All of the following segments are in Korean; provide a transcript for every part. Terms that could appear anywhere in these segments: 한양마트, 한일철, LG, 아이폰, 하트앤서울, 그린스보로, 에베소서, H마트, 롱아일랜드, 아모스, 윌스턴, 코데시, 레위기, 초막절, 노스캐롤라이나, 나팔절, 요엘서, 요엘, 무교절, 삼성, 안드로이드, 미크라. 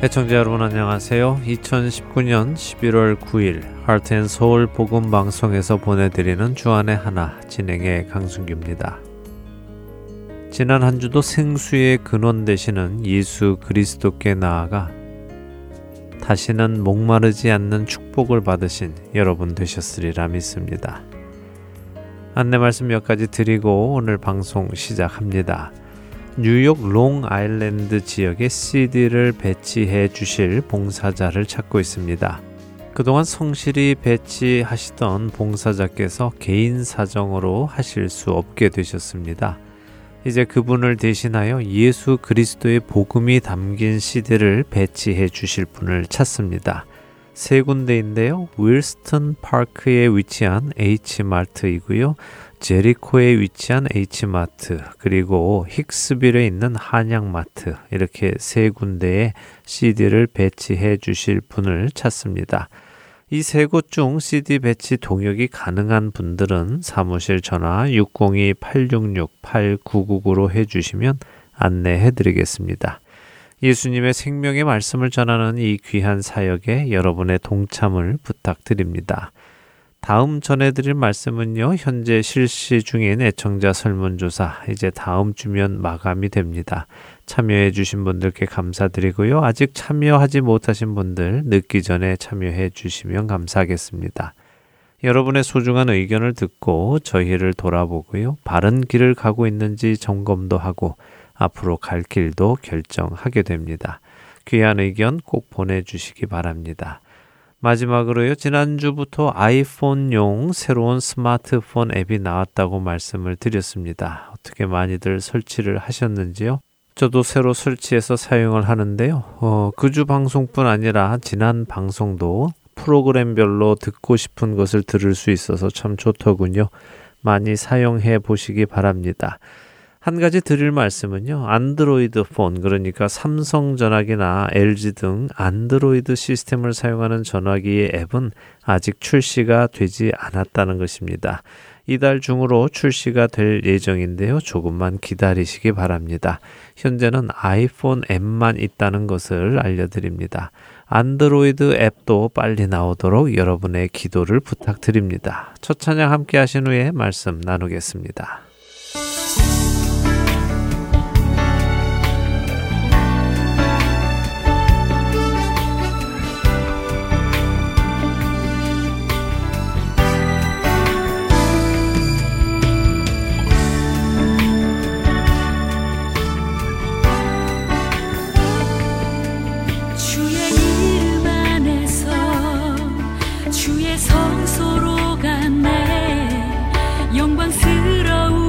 애청자 여러분 안녕하세요. 2019년 11월 9일 하트앤서울 복음방송에서 보내드리는 주안의 하나 진행의 강순규입니다. 지난 한 주도 생수의 근원 되시는 예수 그리스도께 나아가 다시는 목마르지 않는 축복을 받으신 여러분 되셨으리라 믿습니다. 안내 말씀 몇 가지 드리고 오늘 방송 시작합니다. 뉴욕 롱아일랜드 지역에 CD를 배치해 주실 봉사자를 찾고 있습니다. 그동안 성실히 배치하시던 봉사자께서 개인 사정으로 하실 수 없게 되셨습니다. 이제 그분을 대신하여 예수 그리스도의 복음이 담긴 CD를 배치해 주실 분을 찾습니다. 세 군데인데요. 윌스턴 파크에 위치한 H마트이고요. 제리코에 위치한 H마트, 그리고 힉스빌에 있는 한양마트, 이렇게 세 군데에 CD를 배치해 주실 분을 찾습니다. 이 세 곳 중 CD 배치 동역이 가능한 분들은 사무실 전화 602-866-8999로 해주시면 안내해 드리겠습니다. 예수님의 생명의 말씀을 전하는 이 귀한 사역에 여러분의 동참을 부탁드립니다. 다음 전해드릴 말씀은요, 현재 실시 중인 애청자 설문조사, 이제 다음 주면 마감이 됩니다. 참여해 주신 분들께 감사드리고요. 아직 참여하지 못하신 분들 늦기 전에 참여해 주시면 감사하겠습니다. 여러분의 소중한 의견을 듣고 저희를 돌아보고요, 바른 길을 가고 있는지 점검도 하고 앞으로 갈 길도 결정하게 됩니다. 귀한 의견 꼭 보내주시기 바랍니다. 마지막으로요, 지난주부터 아이폰용 새로운 스마트폰 앱이 나왔다고 말씀을 드렸습니다. 어떻게 많이들 설치를 하셨는지요? 저도 새로 설치해서 사용을 하는데요. 그 주 방송뿐 아니라 지난 방송도 프로그램별로 듣고 싶은 것을 들을 수 있어서 참 좋더군요. 많이 사용해 보시기 바랍니다. 한 가지 드릴 말씀은요, 안드로이드 폰, 그러니까 삼성 전화기나 LG 등 안드로이드 시스템을 사용하는 전화기의 앱은 아직 출시가 되지 않았다는 것입니다. 이달 중으로 출시가 될 예정인데요, 조금만 기다리시기 바랍니다. 현재는 아이폰 앱만 있다는 것을 알려드립니다. 안드로이드 앱도 빨리 나오도록 여러분의 기도를 부탁드립니다. 첫 찬양 함께 하신 후에 말씀 나누겠습니다. 주의 성소로 갔네 영광스러운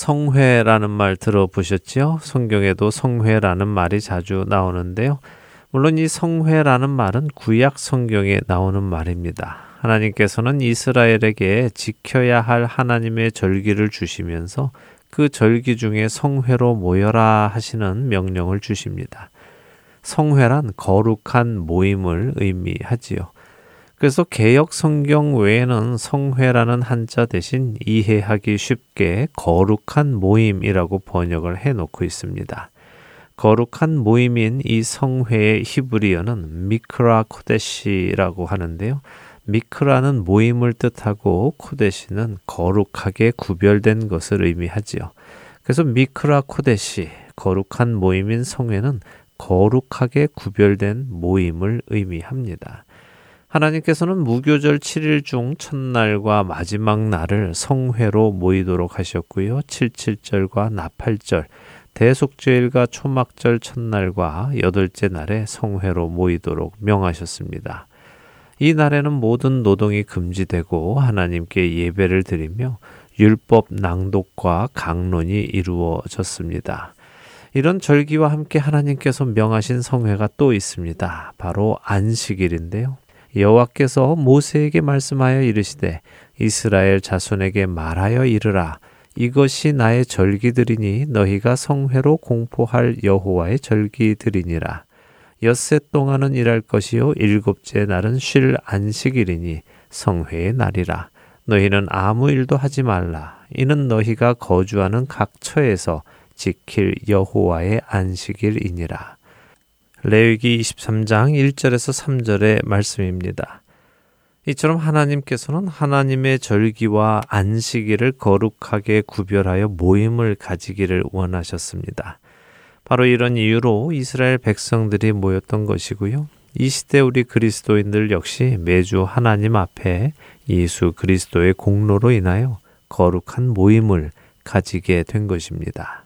성회라는 말 들어보셨지요? 성경에도 성회라는 말이 자주 나오는데요. 물론 이 성회라는 말은 구약 성경에 나오는 말입니다. 하나님께서는 이스라엘에게 지켜야 할 하나님의 절기를 주시면서 그 절기 중에 성회로 모여라 하시는 명령을 주십니다. 성회란 거룩한 모임을 의미하지요. 그래서 개역 성경 외에는 성회라는 한자 대신 이해하기 쉽게 거룩한 모임이라고 번역을 해놓고 있습니다. 거룩한 모임인 이 성회의 히브리어는 미크라 코데시라고 하는데요. 미크라는 모임을 뜻하고 코데시는 거룩하게 구별된 것을 의미하지요. 그래서 미크라 코데시, 거룩한 모임인 성회는 거룩하게 구별된 모임을 의미합니다. 하나님께서는 무교절 7일 중 첫날과 마지막 날을 성회로 모이도록 하셨고요. 칠칠절과 나팔절, 대속죄일과 초막절 첫날과 여덟째 날에 성회로 모이도록 명하셨습니다. 이 날에는 모든 노동이 금지되고 하나님께 예배를 드리며 율법 낭독과 강론이 이루어졌습니다. 이런 절기와 함께 하나님께서 명하신 성회가 또 있습니다. 바로 안식일인데요. 여호와께서 모세에게 말씀하여 이르시되 이스라엘 자손에게 말하여 이르라. 이것이 나의 절기들이니 너희가 성회로 공포할 여호와의 절기들이니라. 엿새 동안은 일할 것이요 일곱째 날은 쉴 안식일이니 성회의 날이라. 너희는 아무 일도 하지 말라. 이는 너희가 거주하는 각 처에서 지킬 여호와의 안식일이니라. 레위기 23장 1절에서 3절의 말씀입니다. 이처럼 하나님께서는 하나님의 절기와 안식일을 거룩하게 구별하여 모임을 가지기를 원하셨습니다. 바로 이런 이유로 이스라엘 백성들이 모였던 것이고요. 이 시대 우리 그리스도인들 역시 매주 하나님 앞에 예수 그리스도의 공로로 인하여 거룩한 모임을 가지게 된 것입니다.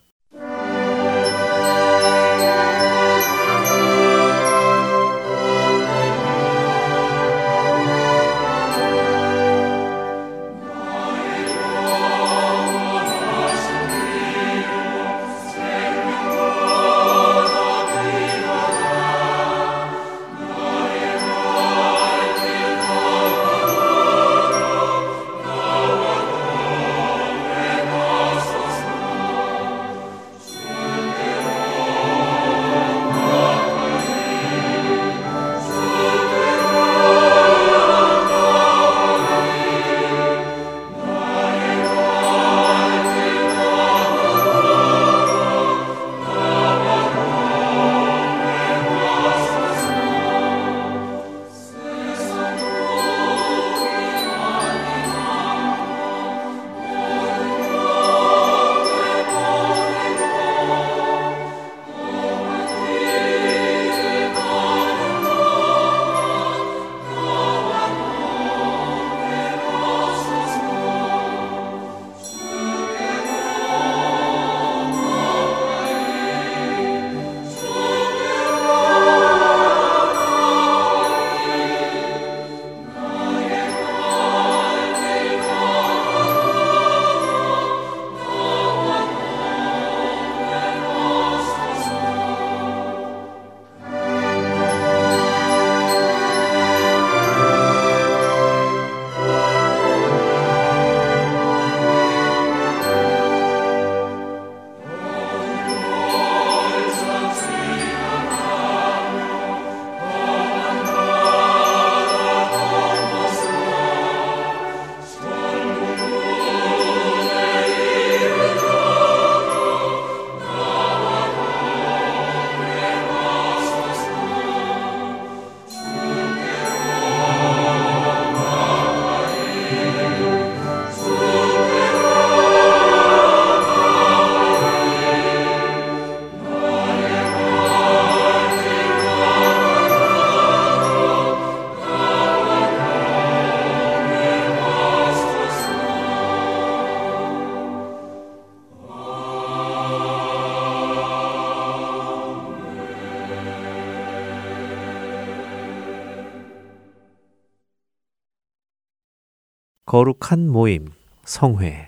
거룩한 모임, 성회,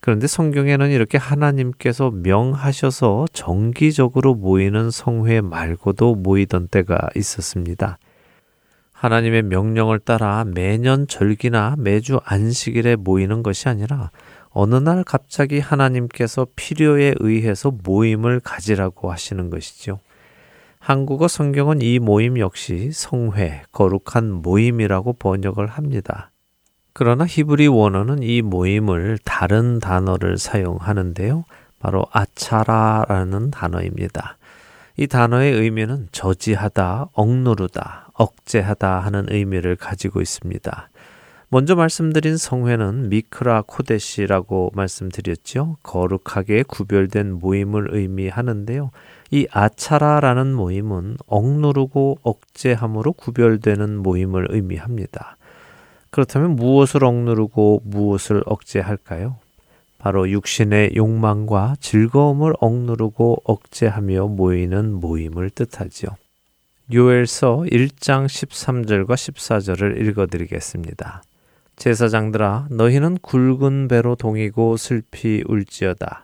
그런데 성경에는 이렇게 하나님께서 명하셔서 정기적으로 모이는 성회 말고도 모이던 때가 있었습니다. 하나님의 명령을 따라 매년 절기나 매주 안식일에 모이는 것이 아니라 어느 날 갑자기 하나님께서 필요에 의해서 모임을 가지라고 하시는 것이죠. 한국어 성경은 이 모임 역시 성회, 거룩한 모임이라고 번역을 합니다. 그러나 히브리 원어는 이 모임을 다른 단어를 사용하는데요. 바로 아차라라는 단어입니다. 이 단어의 의미는 저지하다, 억누르다, 억제하다 하는 의미를 가지고 있습니다. 먼저 말씀드린 성회는 미크라 코데시라고 말씀드렸죠. 거룩하게 구별된 모임을 의미하는데요. 이 아차라라는 모임은 억누르고 억제함으로 구별되는 모임을 의미합니다. 그렇다면 무엇을 억누르고 무엇을 억제할까요? 바로 육신의 욕망과 즐거움을 억누르고 억제하며 모이는 모임을 뜻하죠. 요엘서 1장 13절과 14절을 읽어드리겠습니다. 제사장들아, 너희는 굵은 배로 동이고 슬피 울지어다.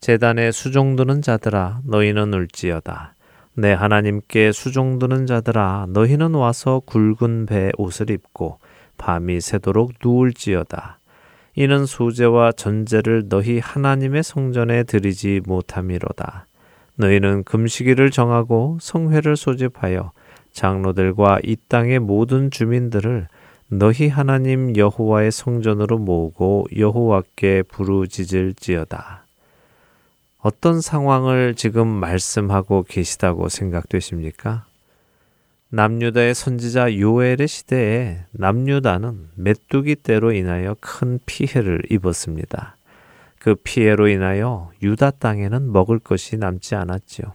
제단에 수종드는 자들아, 너희는 울지어다. 내 하나님께 수종드는 자들아, 너희는 와서 굵은 배 옷을 입고 밤이 새도록 누울지어다. 이는 소제와 전제를 너희 하나님의 성전에 드리지 못함이로다. 너희는 금식일을 정하고 성회를 소집하여 장로들과 이 땅의 모든 주민들을 너희 하나님 여호와의 성전으로 모으고 여호와께 부르짖을지어다. 어떤 상황을 지금 말씀하고 계시다고 생각되십니까? 남유다의 선지자 요엘의 시대에 남유다는 메뚜기 떼로 인하여 큰 피해를 입었습니다. 그 피해로 인하여 유다 땅에는 먹을 것이 남지 않았지요.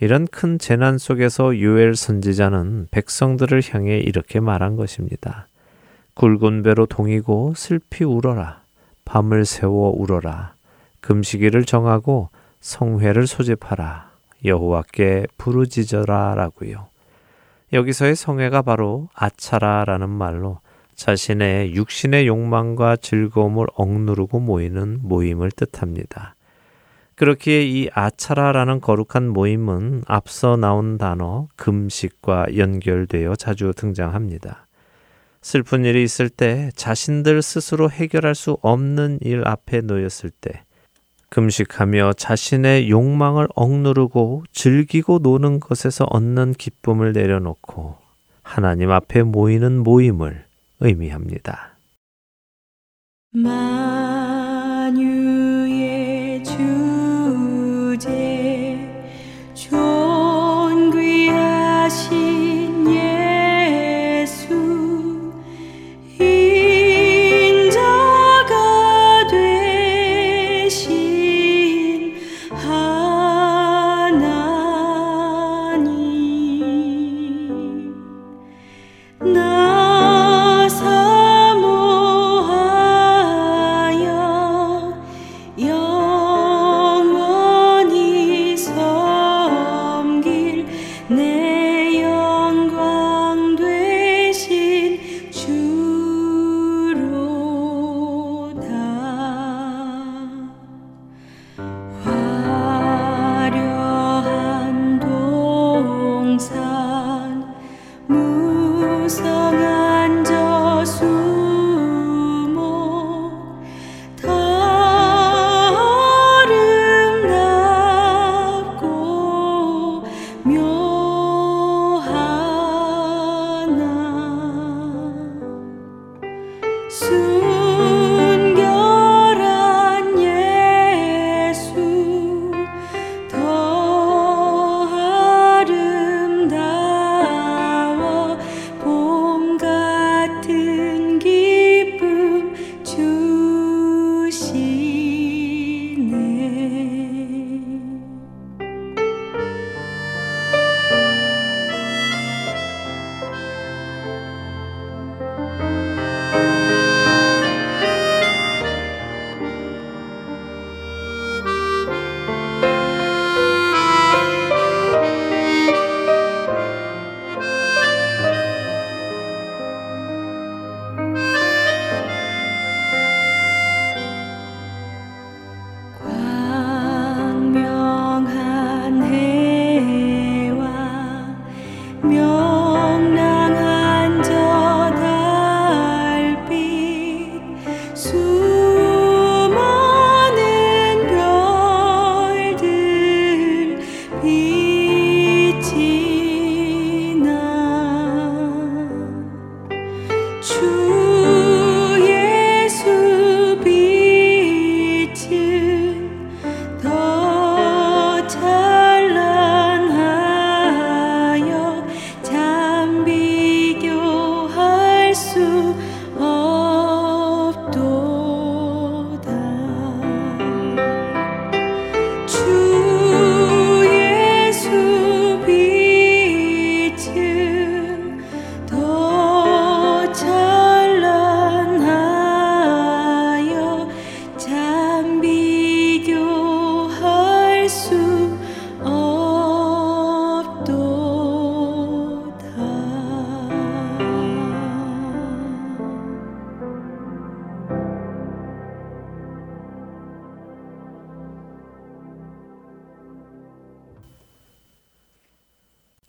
이런 큰 재난 속에서 요엘 선지자는 백성들을 향해 이렇게 말한 것입니다. 굵은 배로 동이고 슬피 울어라. 밤을 새워 울어라. 금식일을 정하고 성회를 소집하라. 여호와께 부르짖어라 라고요. 여기서의 성회가 바로 아차라라는 말로 자신의 육신의 욕망과 즐거움을 억누르고 모이는 모임을 뜻합니다. 그렇기에 이 아차라라는 거룩한 모임은 앞서 나온 단어 금식과 연결되어 자주 등장합니다. 슬픈 일이 있을 때, 자신들 스스로 해결할 수 없는 일 앞에 놓였을 때 금식하며 자신의 욕망을 억누르고 즐기고 노는 것에서 얻는 기쁨을 내려놓고 하나님 앞에 모이는 모임을 의미합니다. 만유의 주제 존귀하신 예수 인자가 되신 하나님 나 사모하여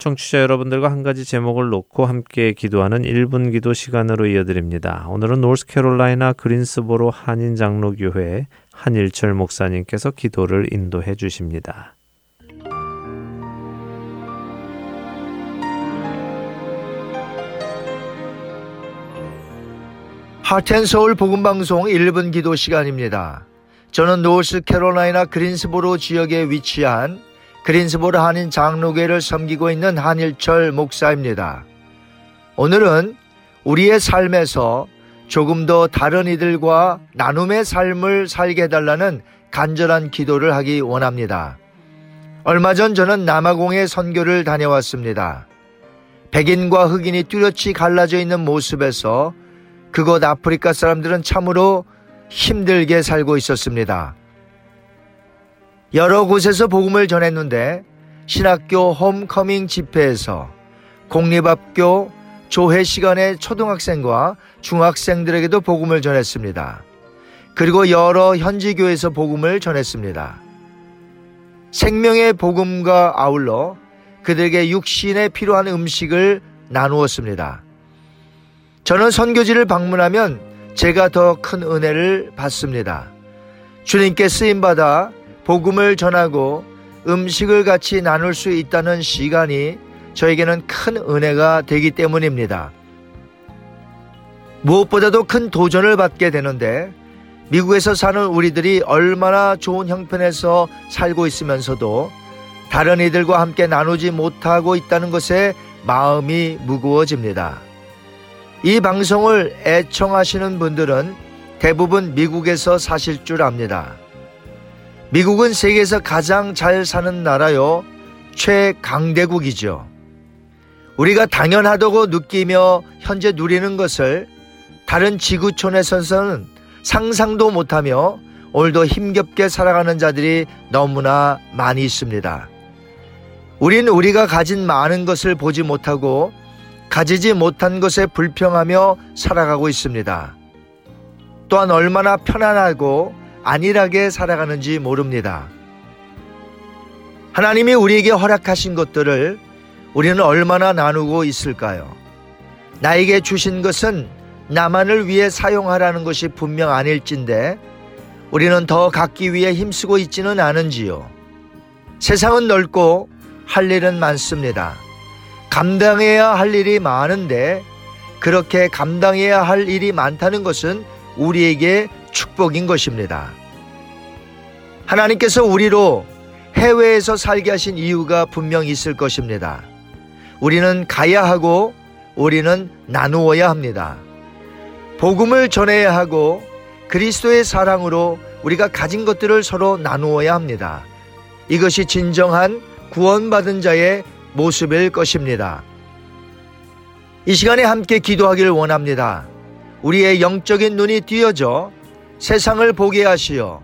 청취자 여러분들과 한 가지 제목을 놓고 함께 기도하는 1분 기도 시간으로 이어드립니다. 오늘은 노스캐롤라이나 그린스보로 한인장로교회 한일철 목사님께서 기도를 인도해 주십니다. 하트앤서울 복음방송 1분 기도 시간입니다. 저는 노스캐롤라이나 그린스보로 지역에 위치한 그린스보로 한인 장로교회를 섬기고 있는 한일철 목사입니다. 오늘은 우리의 삶에서 조금 더 다른 이들과 나눔의 삶을 살게 해달라는 간절한 기도를 하기 원합니다. 얼마 전 저는 남아공에 선교를 다녀왔습니다. 백인과 흑인이 뚜렷이 갈라져 있는 모습에서 그곳 아프리카 사람들은 참으로 힘들게 살고 있었습니다. 여러 곳에서 복음을 전했는데 신학교 홈커밍 집회에서 공립학교 조회 시간에 초등학생과 중학생들에게도 복음을 전했습니다. 그리고 여러 현지 교회에서 복음을 전했습니다. 생명의 복음과 아울러 그들에게 육신에 필요한 음식을 나누었습니다. 저는 선교지를 방문하면 제가 더 큰 은혜를 받습니다. 주님께 쓰임받아 복음을 전하고 음식을 같이 나눌 수 있다는 시간이 저에게는 큰 은혜가 되기 때문입니다. 무엇보다도 큰 도전을 받게 되는데 미국에서 사는 우리들이 얼마나 좋은 형편에서 살고 있으면서도 다른 이들과 함께 나누지 못하고 있다는 것에 마음이 무거워집니다. 이 방송을 애청하시는 분들은 대부분 미국에서 사실 줄 압니다. 미국은 세계에서 가장 잘 사는 나라요, 최강대국이죠. 우리가 당연하다고 느끼며 현재 누리는 것을 다른 지구촌에서는 상상도 못하며 오늘도 힘겹게 살아가는 자들이 너무나 많이 있습니다. 우린 우리가 가진 많은 것을 보지 못하고 가지지 못한 것에 불평하며 살아가고 있습니다. 또한 얼마나 편안하고 안일하게 살아가는지 모릅니다. 하나님이 우리에게 허락하신 것들을 우리는 얼마나 나누고 있을까요? 나에게 주신 것은 나만을 위해 사용하라는 것이 분명 아닐진데 우리는 더 갖기 위해 힘쓰고 있지는 않은지요. 세상은 넓고 할 일은 많습니다. 감당해야 할 일이 많은데 그렇게 감당해야 할 일이 많다는 것은 우리에게 축복인 것입니다. 하나님께서 우리로 해외에서 살게 하신 이유가 분명 있을 것입니다. 우리는 가야 하고 우리는 나누어야 합니다. 복음을 전해야 하고 그리스도의 사랑으로 우리가 가진 것들을 서로 나누어야 합니다. 이것이 진정한 구원받은 자의 모습일 것입니다. 이 시간에 함께 기도하길 원합니다. 우리의 영적인 눈이 띄어져 세상을 보게 하시어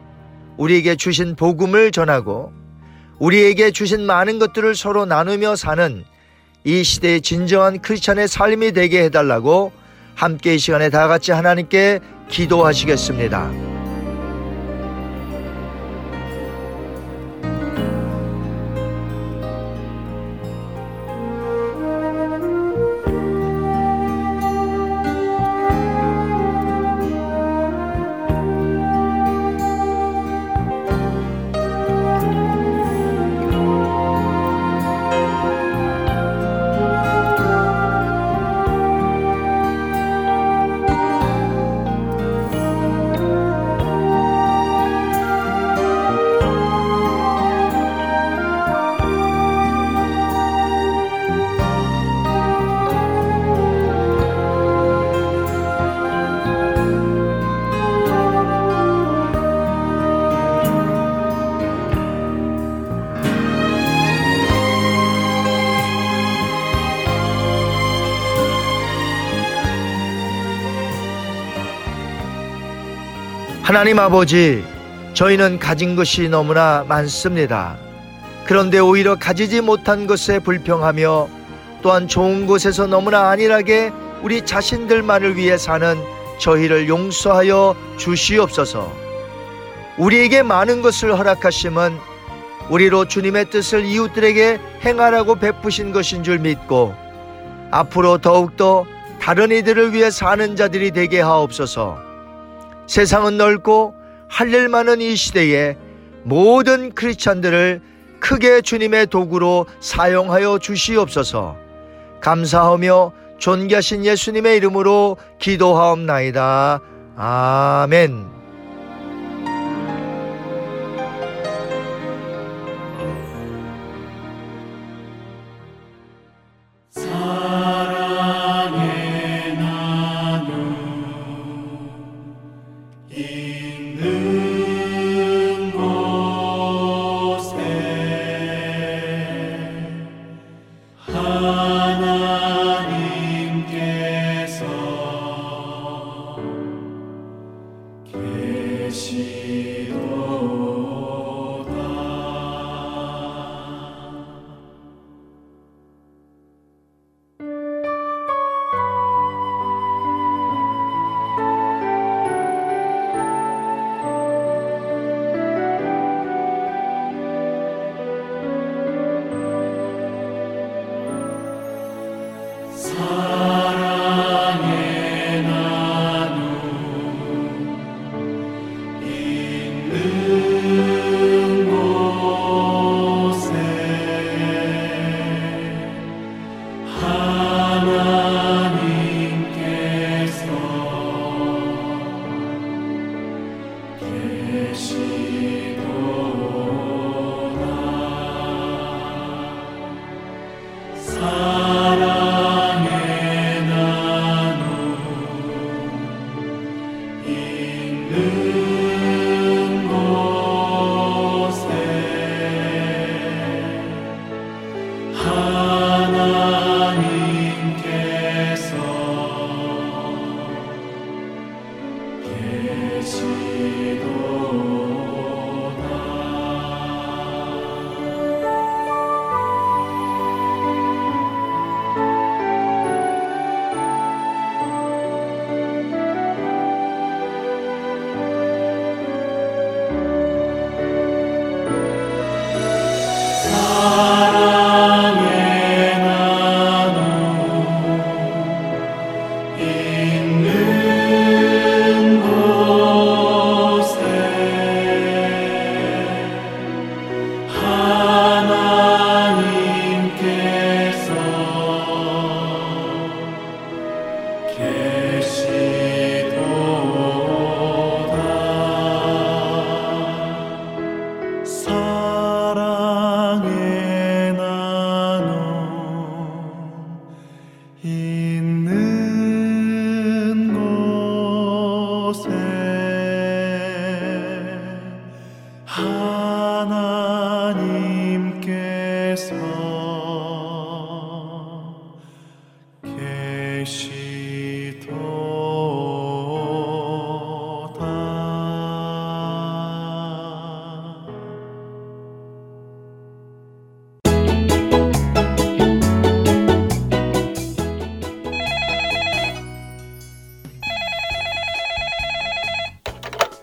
우리에게 주신 복음을 전하고 우리에게 주신 많은 것들을 서로 나누며 사는 이 시대의 진정한 크리스찬의 삶이 되게 해달라고 함께 이 시간에 다 같이 하나님께 기도하시겠습니다. 하나님 아버지, 저희는 가진 것이 너무나 많습니다. 그런데 오히려 가지지 못한 것에 불평하며 또한 좋은 곳에서 너무나 안일하게 우리 자신들만을 위해 사는 저희를 용서하여 주시옵소서. 우리에게 많은 것을 허락하심은 우리로 주님의 뜻을 이웃들에게 행하라고 베푸신 것인 줄 믿고 앞으로 더욱더 다른 이들을 위해 사는 자들이 되게 하옵소서. 세상은 넓고 할 일 많은 이 시대에 모든 크리스찬들을 크게 주님의 도구로 사용하여 주시옵소서. 감사하며 존귀하신 예수님의 이름으로 기도하옵나이다. 아멘.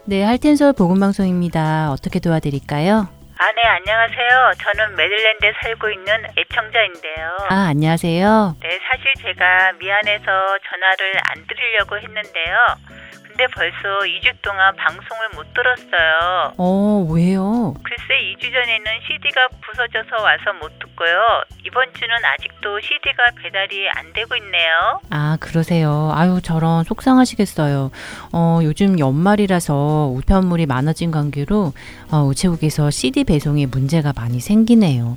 네, 하트앤서울 복음방송입니다. 어떻게 도와드릴까요? 아, 네, 안녕하세요. 저는 메릴랜드에 살고 있는 애청자인데요. 아, 안녕하세요. 네, 사실 제가 미안해서 전화를 안 드리려고 했는데요. 근데 벌써 2주 동안 방송을 못 들었어요. 왜요? 글쎄, 2주 전에는 CD가 부서져서 와서 못 듣고요. 이번 주는 아직도 CD가 배달이 안 되고 있네요. 아, 그러세요. 아유, 저런 속상하시겠어요. 요즘 연말이라서 우편물이 많아진 관계로 우체국에서 CD 배송에 문제가 많이 생기네요.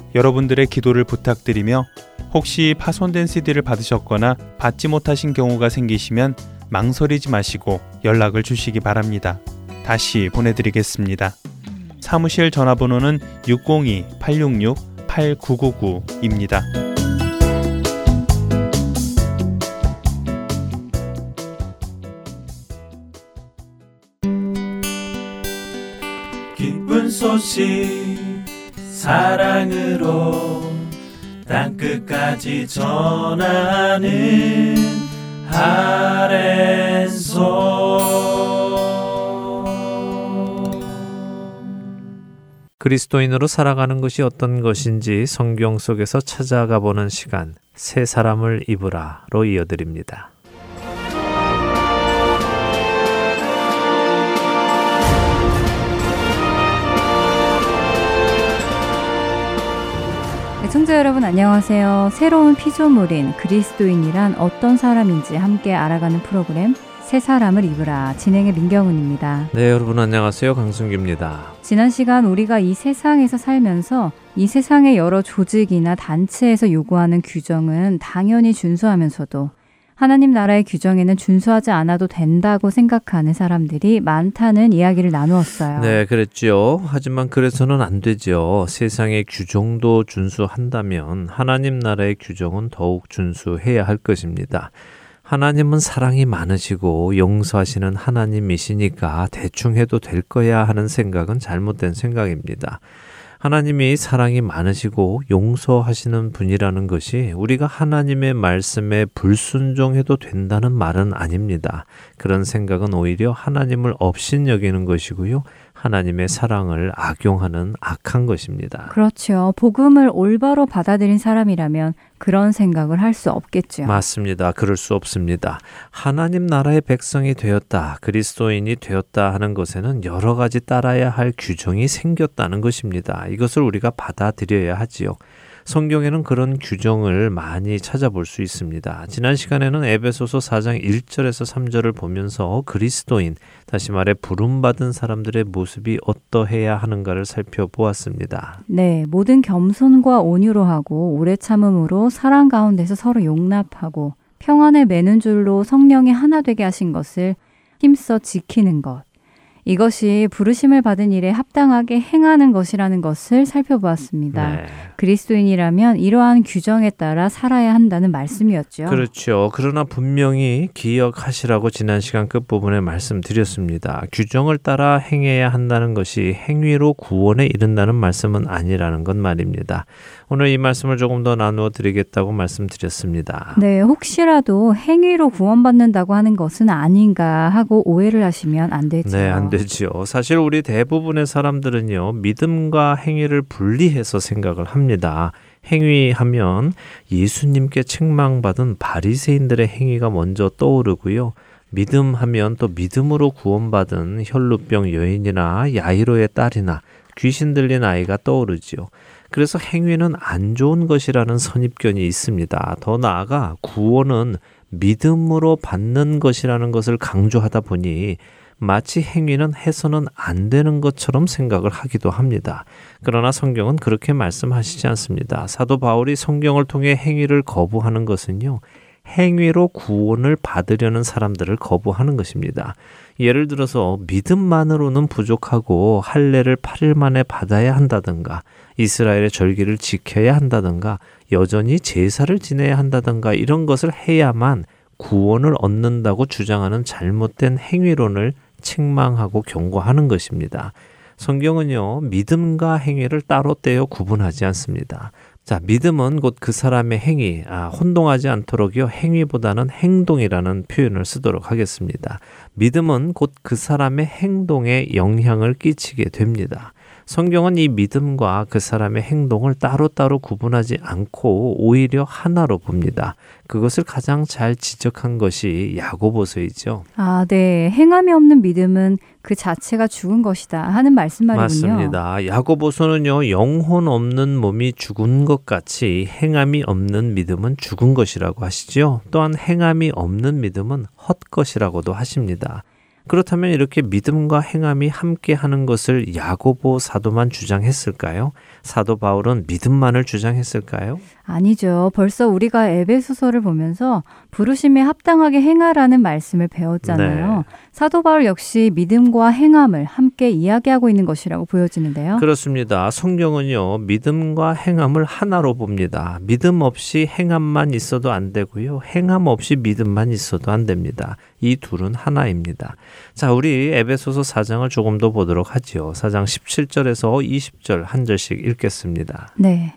여러분들의 기도를 부탁드리며 혹시 파손된 CD를 받으셨거나 받지 못하신 경우가 생기시면 망설이지 마시고 연락을 주시기 바랍니다. 다시 보내드리겠습니다. 사무실 전화번호는 602-866-8999입니다. 소식 사랑으로 땅끝까지 전하는 하트앤서울. 그리스도인으로 살아가는 것이 어떤 것인지 성경 속에서 찾아가 보는 시간, 새 사람을 입으라로 이어드립니다. 시청자 여러분 안녕하세요. 새로운 피조물인 그리스도인이란 어떤 사람인지 함께 알아가는 프로그램 새 사람을 입으라, 진행의 민경훈입니다. 네, 여러분 안녕하세요. 강승규입니다. 지난 시간 우리가 이 세상에서 살면서 이 세상의 여러 조직이나 단체에서 요구하는 규정은 당연히 준수하면서도 하나님 나라의 규정에는 준수하지 않아도 된다고 생각하는 사람들이 많다는 이야기를 나누었어요. 네, 그랬죠. 하지만 그래서는 안 되죠. 세상의 규정도 준수한다면 하나님 나라의 규정은 더욱 준수해야 할 것입니다. 하나님은 사랑이 많으시고 용서하시는 하나님이시니까 대충 해도 될 거야 하는 생각은 잘못된 생각입니다. 하나님이 사랑이 많으시고 용서하시는 분이라는 것이 우리가 하나님의 말씀에 불순종해도 된다는 말은 아닙니다. 그런 생각은 오히려 하나님을 업신여기는 것이고요. 하나님의 사랑을 악용하는 악한 것입니다. 그렇죠. 복음을 올바로 받아들인 사람이라면 그런 생각을 할 수 없겠죠. 맞습니다. 그럴 수 없습니다. 하나님 나라의 백성이 되었다, 그리스도인이 되었다 하는 것에는 여러 가지 따라야 할 규정이 생겼다는 것입니다. 이것을 우리가 받아들여야 하지요. 성경에는 그런 규정을 많이 찾아볼 수 있습니다. 지난 시간에는 에베소서 4장 1절에서 3절을 보면서 그리스도인, 다시 말해 부름받은 사람들의 모습이 어떠해야 하는가를 살펴보았습니다. 네, 모든 겸손과 온유로 하고 오래 참음으로 사랑 가운데서 서로 용납하고 평안에 매는 줄로 성령이 하나 되게 하신 것을 힘써 지키는 것. 이것이 부르심을 받은 일에 합당하게 행하는 것이라는 것을 살펴보았습니다. 네. 그리스도인이라면 이러한 규정에 따라 살아야 한다는 말씀이었죠. 그렇죠. 그러나 분명히 기억하시라고 지난 시간 끝부분에 말씀드렸습니다. 규정을 따라 행해야 한다는 것이 행위로 구원에 이른다는 말씀은 아니라는 건 말입니다. 오늘 이 말씀을 조금 더 나누어 드리겠다고 말씀드렸습니다. 네, 혹시라도 행위로 구원받는다고 하는 것은 아닌가 하고 오해를 하시면 안 되죠. 네, 안 되죠. 사실 우리 대부분의 사람들은요, 믿음과 행위를 분리해서 생각을 합니다. 행위하면 예수님께 책망받은 바리새인들의 행위가 먼저 떠오르고요. 믿음하면 또 믿음으로 구원받은 혈루병 여인이나 야이로의 딸이나 귀신 들린 아이가 떠오르지요. 그래서 행위는 안 좋은 것이라는 선입견이 있습니다. 더 나아가 구원은 믿음으로 받는 것이라는 것을 강조하다 보니 마치 행위는 해서는 안 되는 것처럼 생각을 하기도 합니다. 그러나 성경은 그렇게 말씀하시지 않습니다. 사도 바울이 성경을 통해 행위를 거부하는 것은요, 행위로 구원을 받으려는 사람들을 거부하는 것입니다. 예를 들어서 믿음만으로는 부족하고 할례를 8일 만에 받아야 한다든가, 이스라엘의 절기를 지켜야 한다든가, 여전히 제사를 지내야 한다든가, 이런 것을 해야만 구원을 얻는다고 주장하는 잘못된 행위론을 책망하고 경고하는 것입니다. 성경은요, 믿음과 행위를 따로 떼어 구분하지 않습니다. 자, 믿음은 곧 그 사람의 행위, 혼동하지 않도록요, 행위보다는 행동이라는 표현을 쓰도록 하겠습니다. 믿음은 곧 그 사람의 행동에 영향을 끼치게 됩니다. 성경은 이 믿음과 그 사람의 행동을 따로따로 구분하지 않고 오히려 하나로 봅니다. 그것을 가장 잘 지적한 것이 야고보서이죠. 아, 네. 행함이 없는 믿음은 그 자체가 죽은 것이다 하는 말씀 말이군요. 맞습니다. 야고보서는요, 영혼 없는 몸이 죽은 것 같이 행함이 없는 믿음은 죽은 것이라고 하시죠. 또한 행함이 없는 믿음은 헛것이라고도 하십니다. 그렇다면 이렇게 믿음과 행함이 함께하는 것을 야고보 사도만 주장했을까요? 사도 바울은 믿음만을 주장했을까요? 아니죠. 벌써 우리가 에베소서를 보면서 부르심에 합당하게 행하라는 말씀을 배웠잖아요. 네. 사도 바울 역시 믿음과 행함을 함께 이야기하고 있는 것이라고 보여지는데요. 그렇습니다. 성경은요, 믿음과 행함을 하나로 봅니다. 믿음 없이 행함만 있어도 안 되고요, 행함 없이 믿음만 있어도 안 됩니다. 이 둘은 하나입니다. 자, 우리 에베소서 4장을 조금 더 보도록 하지요. 4장 17절에서 20절 한 절씩 읽겠습니다. 네.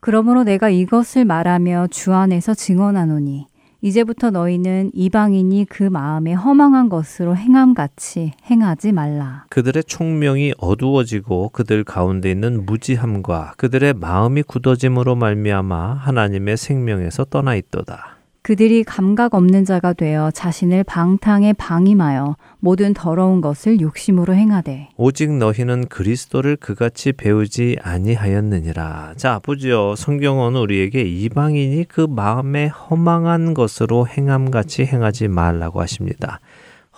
그러므로 내가 이것을 말하며 주 안에서 증언하노니 이제부터 너희는 이방인이 그 마음에 허망한 것으로 행함같이 행하지 말라. 그들의 총명이 어두워지고 그들 가운데 있는 무지함과 그들의 마음이 굳어짐으로 말미암아 하나님의 생명에서 떠나 있도다. 그들이 감각 없는 자가 되어 자신을 방탕에 방임하여 모든 더러운 것을 욕심으로 행하되 오직 너희는 그리스도를 그같이 배우지 아니하였느니라. 자, 아버지여, 성경은 우리에게 이방인이 그 마음에 허망한 것으로 행함같이 행하지 말라고 하십니다.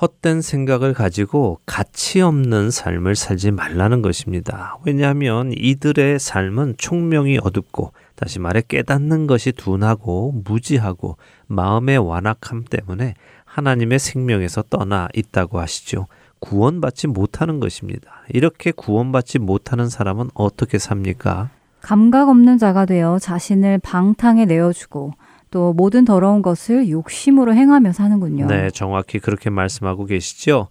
헛된 생각을 가지고 가치 없는 삶을 살지 말라는 것입니다. 왜냐하면 이들의 삶은 총명이 어둡고, 다시 말해 깨닫는 것이 둔하고 무지하고 마음의 완악함 때문에 하나님의 생명에서 떠나 있다고 하시죠. 구원받지 못하는 것입니다. 이렇게 구원받지 못하는 사람은 어떻게 삽니까? 감각 없는 자가 되어 자신을 방탕에 내어주고 또 모든 더러운 것을 욕심으로 행하며 사는군요. 네, 정확히 그렇게 말씀하고 계시죠.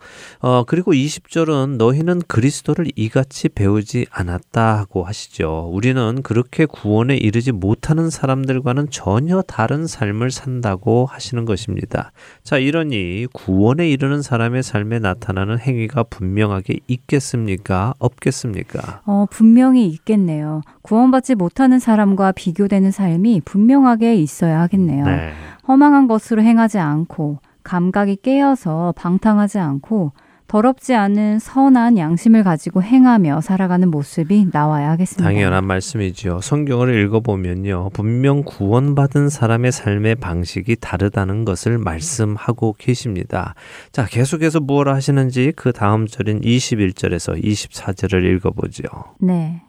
그리고 20절은 너희는 그리스도를 이같이 배우지 않았다 하고 하시죠. 우리는 그렇게 구원에 이르지 못하는 사람들과는 전혀 다른 삶을 산다고 하시는 것입니다. 자, 이러니 구원에 이르는 사람의 삶에 나타나는 행위가 분명하게 있겠습니까? 없겠습니까? 분명히 있겠네요. 구원받지 못하는 사람과 비교되는 삶이 분명하게 있어야 하겠네요. 네. 허망한 것으로 행하지 않고 감각이 깨어서 방탕하지 않고 더럽지 않은 선한 양심을 가지고 행하며 살아가는 모습이 나와야 하겠습니다. 당연한 말씀이죠. 성경을 읽어보면요, 분명 구원받은 사람의 삶의 방식이 다르다는 것을 말씀하고 계십니다. 자, 계속해서 무엇을 하시는지 그 다음 절인 21절에서 24절을 읽어보죠. 네.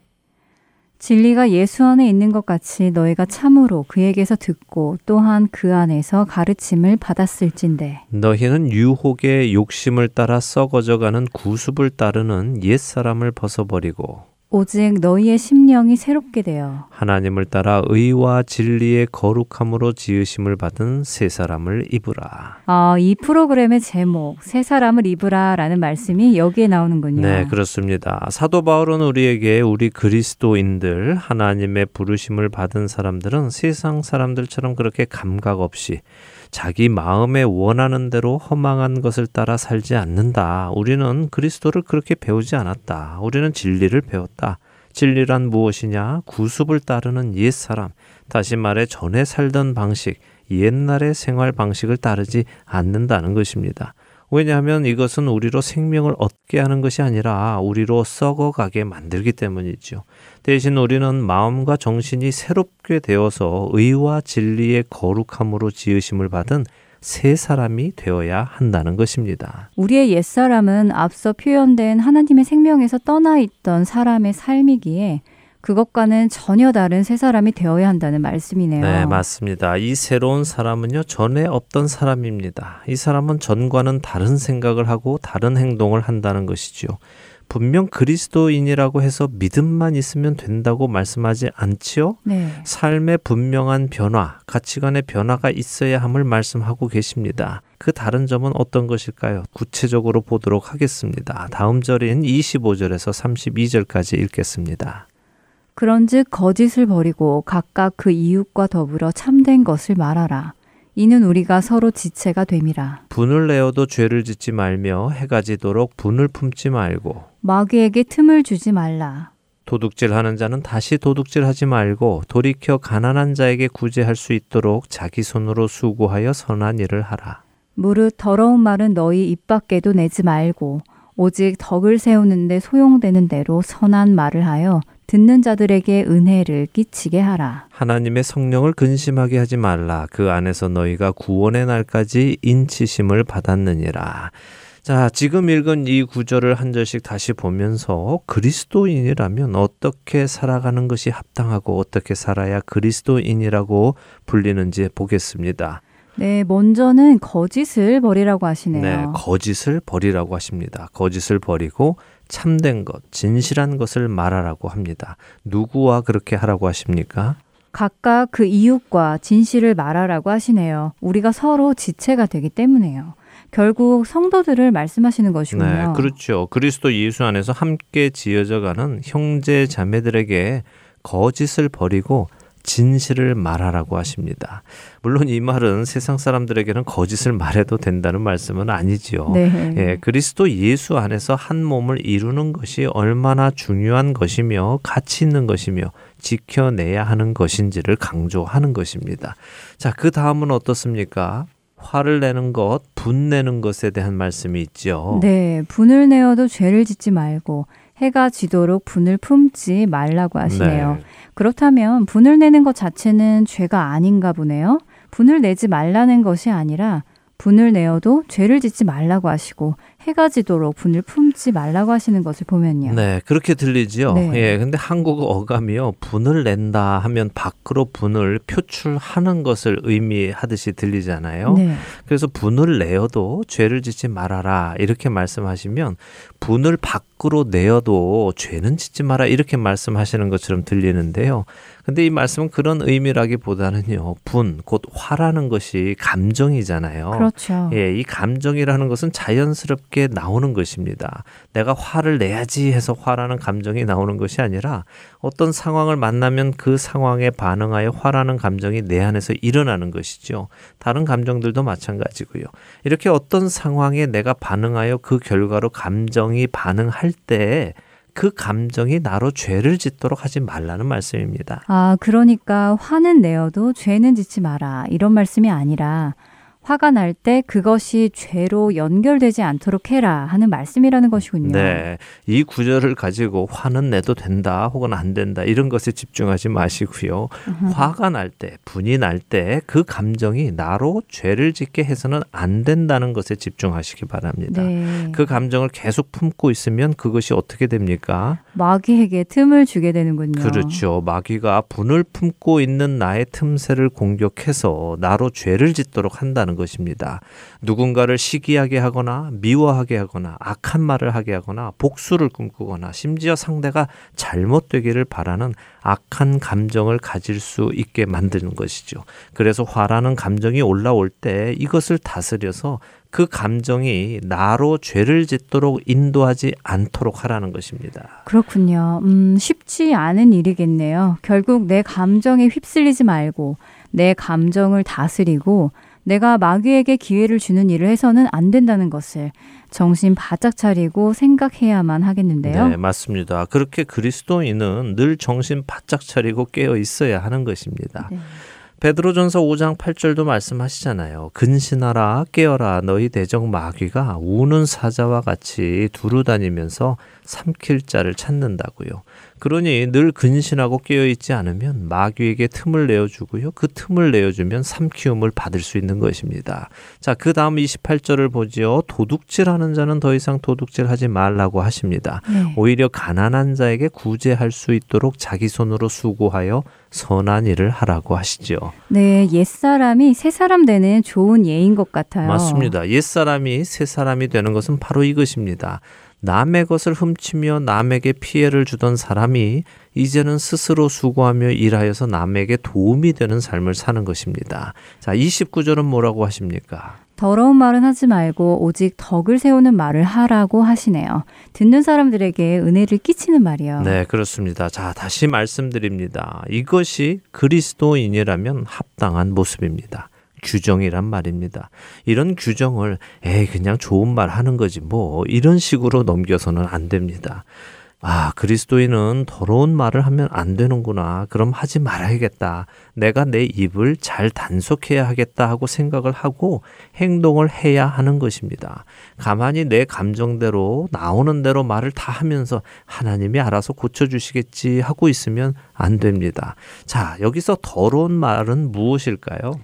진리가 예수 안에 있는 것 같이 너희가 참으로 그에게서 듣고 또한 그 안에서 가르침을 받았을진데 너희는 유혹의 욕심을 따라 썩어져가는 구습을 따르는 옛사람을 벗어버리고 오직 너희의 심령이 새롭게 되어 하나님을 따라 의와 진리의 거룩함으로 지으심을 받은 새 사람을 입으라. 이 프로그램의 제목, 새 사람을 입으라라는 말씀이 여기에 나오는군요. 네, 그렇습니다. 사도 바울은 우리에게 우리 그리스도인들, 하나님의 부르심을 받은 사람들은 세상 사람들처럼 그렇게 감각 없이 자기 마음에 원하는 대로 허망한 것을 따라 살지 않는다. 우리는 그리스도를 그렇게 배우지 않았다. 우리는 진리를 배웠다. 진리란 무엇이냐? 구습을 따르는 옛사람, 다시 말해 전에 살던 방식, 옛날의 생활 방식을 따르지 않는다는 것입니다. 왜냐하면 이것은 우리로 생명을 얻게 하는 것이 아니라 우리로 썩어가게 만들기 때문이죠. 대신 우리는 마음과 정신이 새롭게 되어서 의와 진리의 거룩함으로 지으심을 받은 새 사람이 되어야 한다는 것입니다. 우리의 옛사람은 앞서 표현된 하나님의 생명에서 떠나 있던 사람의 삶이기에 그것과는 전혀 다른 새 사람이 되어야 한다는 말씀이네요. 네, 맞습니다. 이 새로운 사람은요, 전에 없던 사람입니다. 이 사람은 전과는 다른 생각을 하고 다른 행동을 한다는 것이죠. 분명 그리스도인이라고 해서 믿음만 있으면 된다고 말씀하지 않지요? 네. 삶의 분명한 변화, 가치관의 변화가 있어야 함을 말씀하고 계십니다. 그 다른 점은 어떤 것일까요? 구체적으로 보도록 하겠습니다. 다음 절인 25절에서 32절까지 읽겠습니다. 그런즉 거짓을 버리고 각각 그 이웃과 더불어 참된 것을 말하라. 이는 우리가 서로 지체가 됨이라. 분을 내어도 죄를 짓지 말며 해가 지도록 분을 품지 말고 마귀에게 틈을 주지 말라. 도둑질하는 자는 다시 도둑질하지 말고 돌이켜 가난한 자에게 구제할 수 있도록 자기 손으로 수고하여 선한 일을 하라. 무릇 더러운 말은 너희 입 밖에도 내지 말고 오직 덕을 세우는데 소용되는 대로 선한 말을 하여 듣는 자들에게 은혜를 끼치게 하라. 하나님의 성령을 근심하게 하지 말라. 그 안에서 너희가 구원의 날까지 인치심을 받았느니라. 자, 지금 읽은 이 구절을 한 절씩 다시 보면서 그리스도인이라면 어떻게 살아가는 것이 합당하고 어떻게 살아야 그리스도인이라고 불리는지 보겠습니다. 네, 먼저는 거짓을 버리라고 하시네요. 네, 거짓을 버리라고 하십니다. 거짓을 버리고 참된 것, 진실한 것을 말하라고 합니다. 누구와 그렇게 하라고 하십니까? 각각 그 이웃과 진실을 말하라고 하시네요. 우리가 서로 지체가 되기 때문에요. 결국 성도들을 말씀하시는 것이군요. 네, 그렇죠. 그리스도 예수 안에서 함께 지어져가는 형제 자매들에게 거짓을 버리고 진실을 말하라고 하십니다. 물론 이 말은 세상 사람들에게는 거짓을 말해도 된다는 말씀은 아니지요. 네. 예, 그리스도 예수 안에서 한 몸을 이루는 것이 얼마나 중요한 것이며 가치 있는 것이며 지켜내야 하는 것인지를 강조하는 것입니다. 자, 그 다음은 어떻습니까? 화를 내는 것, 분내는 것에 대한 말씀이 있죠. 네, 분을 내어도 죄를 짓지 말고 해가 지도록 분을 품지 말라고 하시네요. 네. 그렇다면 분을 내는 것 자체는 죄가 아닌가 보네요. 분을 내지 말라는 것이 아니라 분을 내어도 죄를 짓지 말라고 하시고 해가 지도록 분을 품지 말라고 하시는 것을 보면요. 네, 그렇게 들리지요. 네. 예, 근데 한국어 어감이요. 분을 낸다 하면 밖으로 분을 표출하는 것을 의미하듯이 들리잖아요. 네. 그래서 분을 내어도 죄를 짓지 말아라 이렇게 말씀하시면 분을 밖으로 내어도 죄는 짓지 마라 이렇게 말씀하시는 것처럼 들리는데요. 근데 이 말씀은 그런 의미라기보다는요. 분, 곧 화라는 것이 감정이잖아요. 그렇죠. 예, 이 감정이라는 것은 자연스럽게 나오는 것입니다. 내가 화를 내야지 해서 화라는 감정이 나오는 것이 아니라 어떤 상황을 만나면 그 상황에 반응하여 화라는 감정이 내 안에서 일어나는 것이죠. 다른 감정들도 마찬가지고요. 이렇게 어떤 상황에 내가 반응하여 그 결과로 감정이 반응할 때 그 감정이 나로 죄를 짓도록 하지 말라는 말씀입니다. 아, 그러니까 화는 내어도 죄는 짓지 마라 이런 말씀이 아니라 화가 날 때 그것이 죄로 연결되지 않도록 해라 하는 말씀이라는 것이군요. 네. 이 구절을 가지고 화는 내도 된다 혹은 안 된다 이런 것에 집중하지 마시고요. 화가 날 때, 분이 날 때 그 감정이 나로 죄를 짓게 해서는 안 된다는 것에 집중하시기 바랍니다. 네. 그 감정을 계속 품고 있으면 그것이 어떻게 됩니까? 마귀에게 틈을 주게 되는군요. 그렇죠. 마귀가 분을 품고 있는 나의 틈새를 공격해서 나로 죄를 짓도록 한다는 것입니다. 누군가를 시기하게 하거나 미워하게 하거나 악한 말을 하게 하거나 복수를 꿈꾸거나 심지어 상대가 잘못되기를 바라는 악한 감정을 가질 수 있게 만드는 것이죠. 그래서 화라는 감정이 올라올 때 이것을 다스려서 그 감정이 나로 죄를 짓도록 인도하지 않도록 하라는 것입니다. 그렇군요. 쉽지 않은 일이겠네요. 결국 내 감정에 휩쓸리지 말고 내 감정을 다스리고 내가 마귀에게 기회를 주는 일을 해서는 안 된다는 것을 정신 바짝 차리고 생각해야만 하겠는데요. 네, 맞습니다. 그렇게 그리스도인은 늘 정신 바짝 차리고 깨어 있어야 하는 것입니다. 네. 베드로전서 5장 8절도 말씀하시잖아요. 근신하라 깨어라 너희 대적 마귀가 우는 사자와 같이 두루 다니면서 삼킬 자를 찾는다고요. 그러니 늘 근신하고 깨어있지 않으면 마귀에게 틈을 내어주고요. 그 틈을 내어주면 삼키움을 받을 수 있는 것입니다. 자, 그 다음 28절을 보지요. 도둑질하는 자는 더 이상 도둑질하지 말라고 하십니다. 네. 오히려 가난한 자에게 구제할 수 있도록 자기 손으로 수고하여 선한 일을 하라고 하시죠. 네, 옛사람이 새사람 되는 좋은 예인 것 같아요. 맞습니다. 옛사람이 새사람이 되는 것은 바로 이것입니다. 남의 것을 훔치며 남에게 피해를 주던 사람이 이제는 스스로 수고하며 일하여서 남에게 도움이 되는 삶을 사는 것입니다. 자, 29절은 뭐라고 하십니까? 더러운 말은 하지 말고 오직 덕을 세우는 말을 하라고 하시네요. 듣는 사람들에게 은혜를 끼치는 말이요. 네, 그렇습니다. 자, 다시 말씀드립니다. 이것이 그리스도인이라면 합당한 모습입니다. 규정이란 말입니다. 이런 규정을 그냥 좋은 말 하는 거지 뭐 이런 식으로 넘겨서는 안 됩니다. 아, 그리스도인은 더러운 말을 하면 안 되는구나. 그럼 하지 말아야겠다. 내가 내 입을 잘 단속해야 하겠다 하고 생각을 하고 행동을 해야 하는 것입니다. 가만히 내 감정대로 나오는 대로 말을 다 하면서 하나님이 알아서 고쳐주시겠지 하고 있으면 안 됩니다. 자, 여기서 더러운 말은 무엇일까요?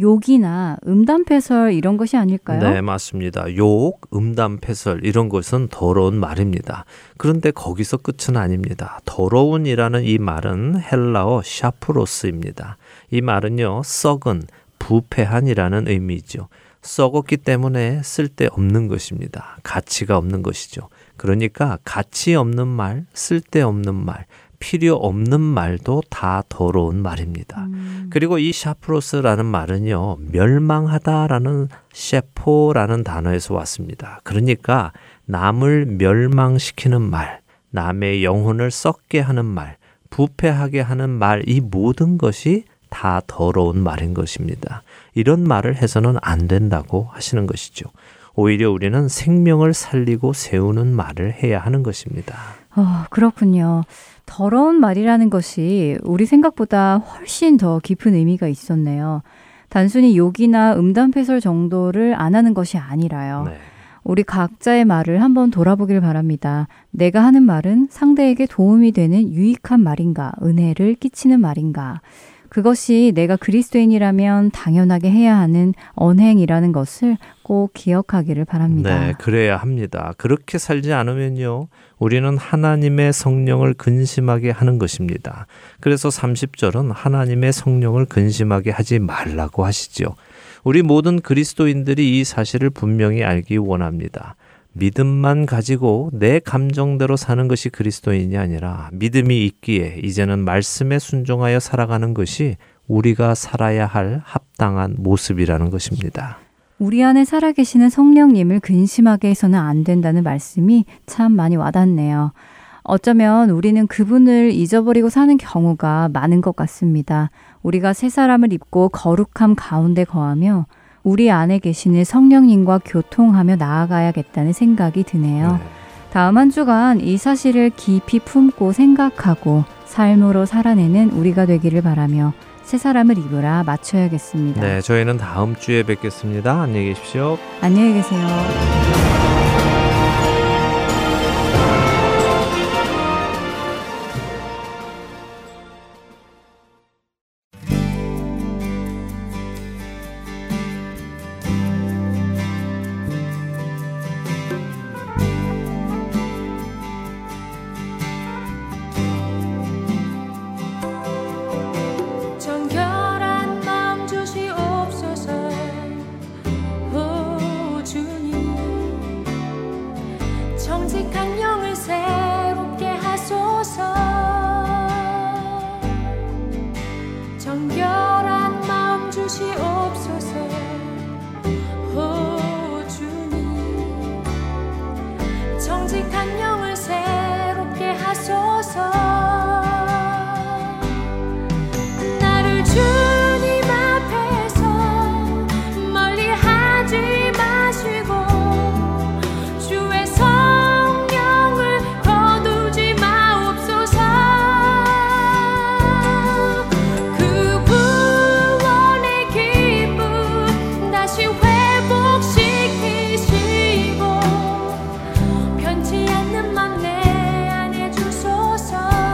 욕이나 음담패설 이런 것이 아닐까요? 네, 맞습니다. 욕, 음담패설 이런 것은 더러운 말입니다. 그런데 거기서 끝은 아닙니다. 더러운이라는 이 말은 헬라어 샤프로스입니다. 이 말은요, 썩은, 부패한이라는 의미죠. 썩었기 때문에 쓸데없는 것입니다. 가치가 없는 것이죠. 그러니까 가치 없는 말, 쓸데없는 말, 필요 없는 말도 다 더러운 말입니다. 그리고 이 샤프로스라는 말은요, 멸망하다라는 셰포라는 단어에서 왔습니다. 그러니까 남을 멸망시키는 말, 남의 영혼을 썩게 하는 말, 부패하게 하는 말, 이 모든 것이 다 더러운 말인 것입니다. 이런 말을 해서는 안 된다고 하시는 것이죠. 오히려 우리는 생명을 살리고 세우는 말을 해야 하는 것입니다. 그렇군요. 더러운 말이라는 것이 우리 생각보다 훨씬 더 깊은 의미가 있었네요. 단순히 욕이나 음담패설 정도를 안 하는 것이 아니라요. 네. 우리 각자의 말을 한번 돌아보길 바랍니다. 내가 하는 말은 상대에게 도움이 되는 유익한 말인가, 은혜를 끼치는 말인가. 그것이 내가 그리스도인이라면 당연하게 해야 하는 언행이라는 것을 꼭 기억하기를 바랍니다. 네, 그래야 합니다. 그렇게 살지 않으면요, 우리는 하나님의 성령을 근심하게 하는 것입니다. 그래서 30절은 하나님의 성령을 근심하게 하지 말라고 하시죠. 우리 모든 그리스도인들이 이 사실을 분명히 알기 원합니다. 믿음만 가지고 내 감정대로 사는 것이 그리스도인이 아니라 믿음이 있기에 이제는 말씀에 순종하여 살아가는 것이 우리가 살아야 할 합당한 모습이라는 것입니다. 우리 안에 살아계시는 성령님을 근심하게 해서는 안 된다는 말씀이 참 많이 와닿네요. 어쩌면 우리는 그분을 잊어버리고 사는 경우가 많은 것 같습니다. 우리가 새 사람을 입고 거룩함 가운데 거하며 우리 안에 계시는 성령님과 교통하며 나아가야겠다는 생각이 드네요. 다음 한 주간 이 사실을 깊이 품고 생각하고 삶으로 살아내는 우리가 되기를 바라며 새 사람을 입으라 맞춰야겠습니다. 네, 저희는 다음 주에 뵙겠습니다. 안녕히 계십시오. 안녕히 계세요. 내 안에 주소서.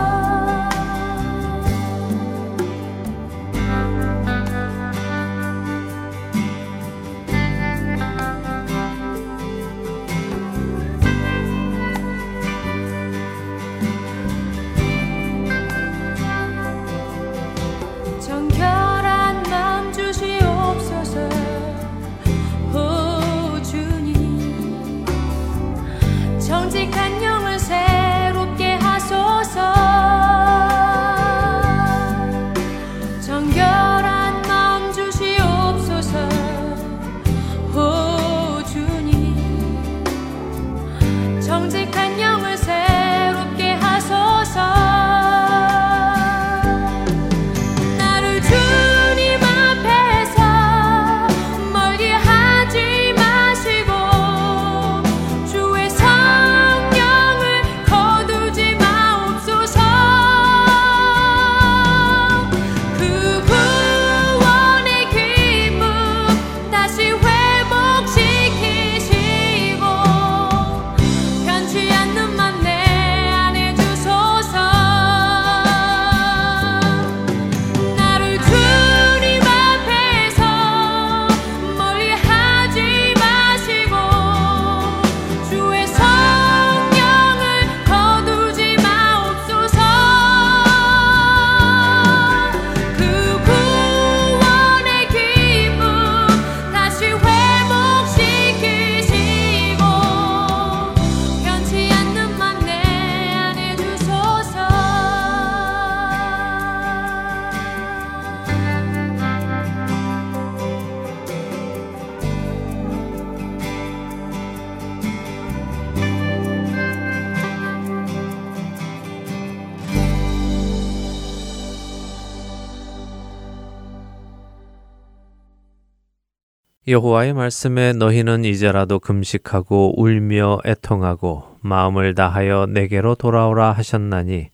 여호와의 말씀에 너희는 이제라도 금식하고 울며 애통하고 마음을 다하여 내게로 돌아오라 하셨나니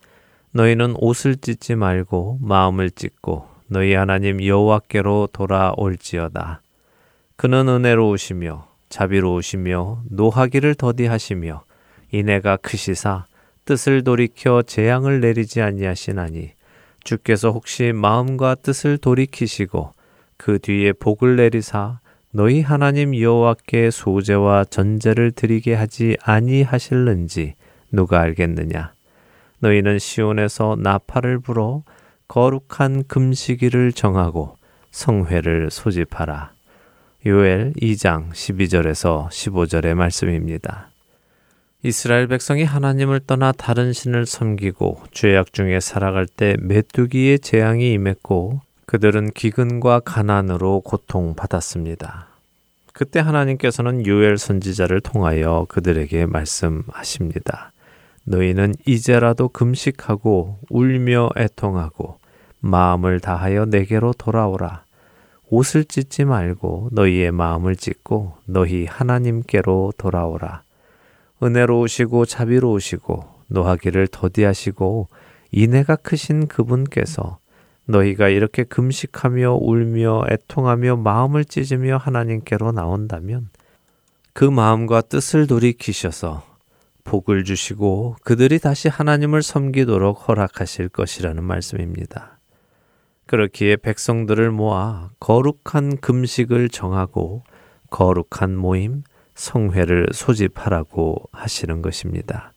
너희는 옷을 찢지 말고 마음을 찢고 너희 하나님 여호와께로 돌아올지어다. 그는 은혜로우시며 자비로우시며 노하기를 더디하시며 인애가 크시사 뜻을 돌이켜 재앙을 내리지 아니하시나니 주께서 혹시 마음과 뜻을 돌이키시고 그 뒤에 복을 내리사 너희 하나님 여호와께 소제와 전제를 드리게 하지 아니하실는지 누가 알겠느냐. 너희는 시온에서 나팔을 불어 거룩한 금식일을 정하고 성회를 소집하라. 요엘 2장 12절에서 15절의 말씀입니다. 이스라엘 백성이 하나님을 떠나 다른 신을 섬기고 죄악 중에 살아갈 때 메뚜기의 재앙이 임했고 그들은 기근과 가난으로 고통받았습니다. 그때 하나님께서는 요엘 선지자를 통하여 그들에게 말씀하십니다. 너희는 이제라도 금식하고 울며 애통하고 마음을 다하여 내게로 돌아오라. 옷을 찢지 말고 너희의 마음을 찢고 너희 하나님께로 돌아오라. 은혜로우시고 자비로우시고 노하기를 더디하시고 인애가 크신 그분께서 너희가 이렇게 금식하며 울며 애통하며 마음을 찢으며 하나님께로 나온다면 그 마음과 뜻을 돌이키셔서 복을 주시고 그들이 다시 하나님을 섬기도록 허락하실 것이라는 말씀입니다. 그렇기에 백성들을 모아 거룩한 금식을 정하고 거룩한 모임, 성회를 소집하라고 하시는 것입니다.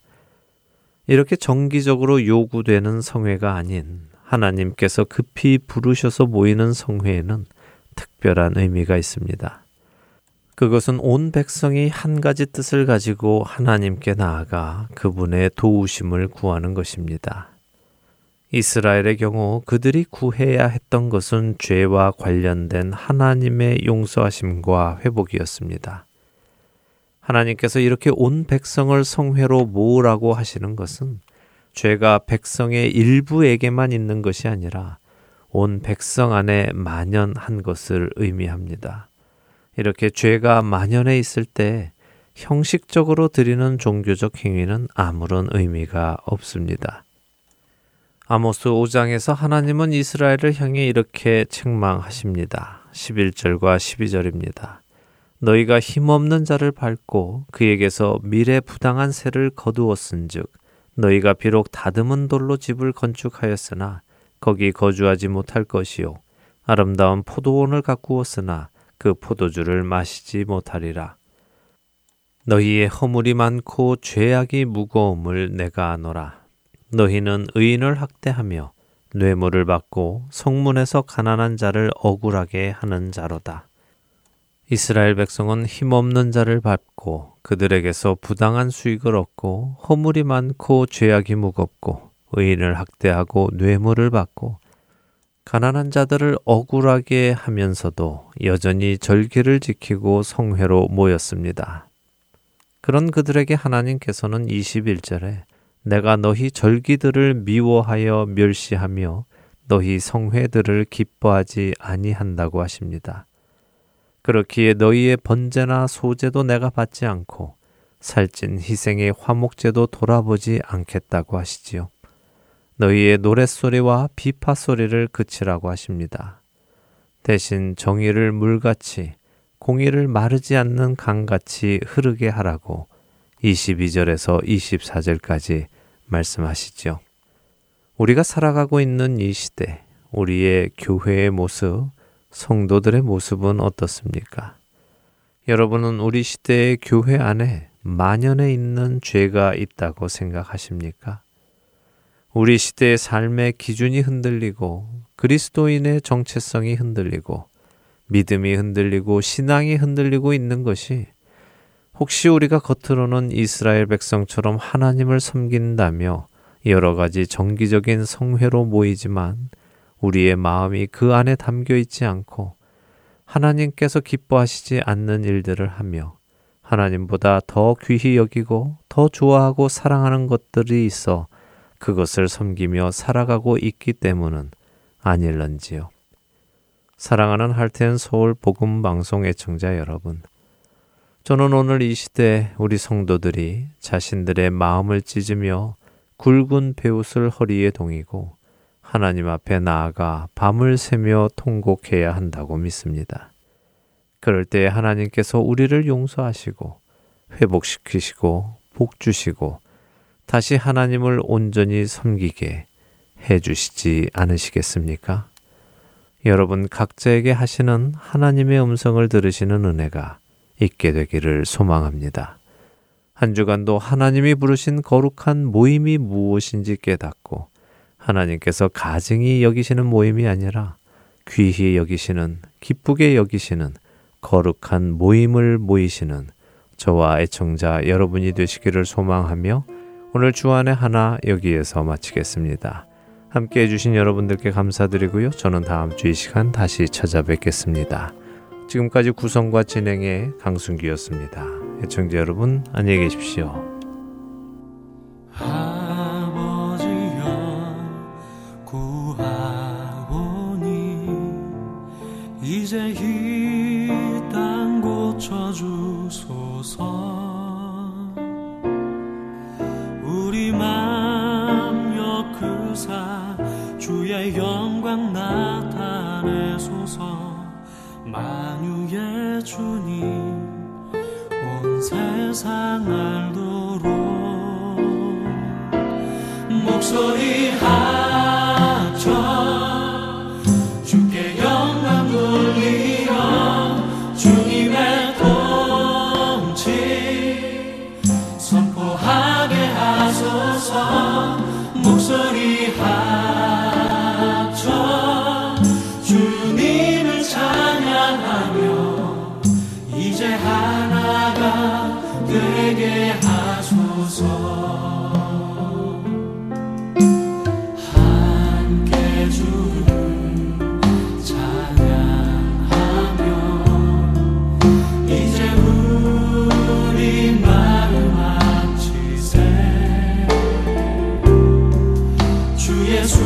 이렇게 정기적으로 요구되는 성회가 아닌 하나님께서 급히 부르셔서 모이는 성회에는 특별한 의미가 있습니다. 그것은 온 백성이 한 가지 뜻을 가지고 하나님께 나아가 그분의 도우심을 구하는 것입니다. 이스라엘의 경우 그들이 구해야 했던 것은 죄와 관련된 하나님의 용서하심과 회복이었습니다. 하나님께서 이렇게 온 백성을 성회로 모으라고 하시는 것은 죄가 백성의 일부에게만 있는 것이 아니라 온 백성 안에 만연한 것을 의미합니다. 이렇게 죄가 만연해 있을 때 형식적으로 드리는 종교적 행위는 아무런 의미가 없습니다. 아모스 5장에서 하나님은 이스라엘을 향해 이렇게 책망하십니다. 11절과 12절입니다. 너희가 힘없는 자를 밟고 그에게서 밀에 부당한 세를 거두었은즉 너희가 비록 다듬은 돌로 집을 건축하였으나 거기 거주하지 못할 것이요 아름다운 포도원을 가꾸었으나 그 포도주를 마시지 못하리라. 너희의 허물이 많고 죄악이 무거움을 내가 아노라. 너희는 의인을 학대하며 뇌물을 받고 성문에서 가난한 자를 억울하게 하는 자로다. 이스라엘 백성은 힘없는 자를 밟고 그들에게서 부당한 수익을 얻고 허물이 많고 죄악이 무겁고 의인을 학대하고 뇌물을 받고 가난한 자들을 억울하게 하면서도 여전히 절기를 지키고 성회로 모였습니다. 그런 그들에게 하나님께서는 21절에 내가 너희 절기들을 미워하여 멸시하며 너희 성회들을 기뻐하지 아니한다고 하십니다. 그렇기에 너희의 번제나 소제도 내가 받지 않고 살찐 희생의 화목제도 돌아보지 않겠다고 하시지요. 너희의 노랫소리와 비파소리를 그치라고 하십니다. 대신 정의를 물같이 공의를 마르지 않는 강같이 흐르게 하라고 22절에서 24절까지 말씀하시지요. 우리가 살아가고 있는 이 시대, 우리의 교회의 모습, 성도들의 모습은 어떻습니까? 여러분은 우리 시대의 교회 안에 만연해 있는 죄가 있다고 생각하십니까? 우리 시대의 삶의 기준이 흔들리고 그리스도인의 정체성이 흔들리고 믿음이 흔들리고 신앙이 흔들리고 있는 것이 혹시 우리가 겉으로는 이스라엘 백성처럼 하나님을 섬긴다며 여러 가지 정기적인 성회로 모이지만 우리의 마음이 그 안에 담겨 있지 않고 하나님께서 기뻐하시지 않는 일들을 하며 하나님보다 더 귀히 여기고 더 좋아하고 사랑하는 것들이 있어 그것을 섬기며 살아가고 있기 때문은 아닐런지요. 사랑하는 하트앤서울 복음방송 애청자 여러분, 저는 오늘 이 시대에 우리 성도들이 자신들의 마음을 찢으며 굵은 배옷을 허리에 동이고 하나님 앞에 나아가 밤을 새며 통곡해야 한다고 믿습니다. 그럴 때 하나님께서 우리를 용서하시고 회복시키시고 복주시고 다시 하나님을 온전히 섬기게 해주시지 않으시겠습니까? 여러분 각자에게 하시는 하나님의 음성을 들으시는 은혜가 있게 되기를 소망합니다. 한 주간도 하나님이 부르신 거룩한 모임이 무엇인지 깨닫고 하나님께서 가증히 여기시는 모임이 아니라 귀히 여기시는, 기쁘게 여기시는 거룩한 모임을 모이시는 저와 애청자 여러분이 되시기를 소망하며 오늘 주안의 하나 여기에서 마치겠습니다. 함께해 주신 여러분들께 감사드리고요. 저는 다음 주 이 시간 다시 찾아뵙겠습니다. 지금까지 구성과 진행의 강순기였습니다. 애청자 여러분 안녕히 계십시오. 아버지여 구하오니 이제 이 땅 고쳐주소서. 우리 맘 역그사 주의 영광 나타내소서. 만유의 주님 온 세상 알도록 목소리 합쳐 주께 영광 돌리며 주님의 통치 선포하게 하소서. 목소리 합쳐 주님을 찬양하며 이제 하나가 되게 하소서. 함께 주를 찬양하며 이제 우리 마음 합치세. 주 예수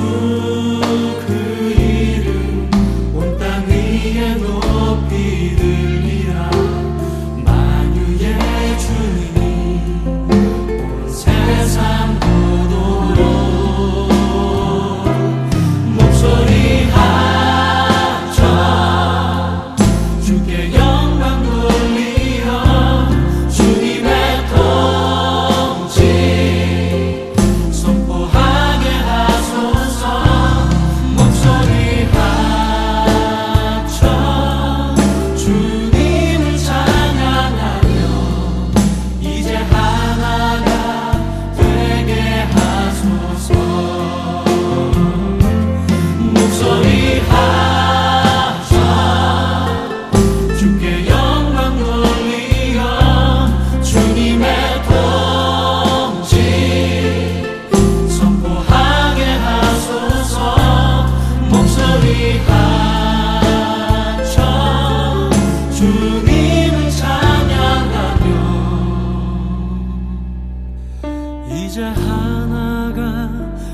이제 하나가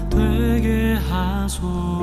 되게 하소서.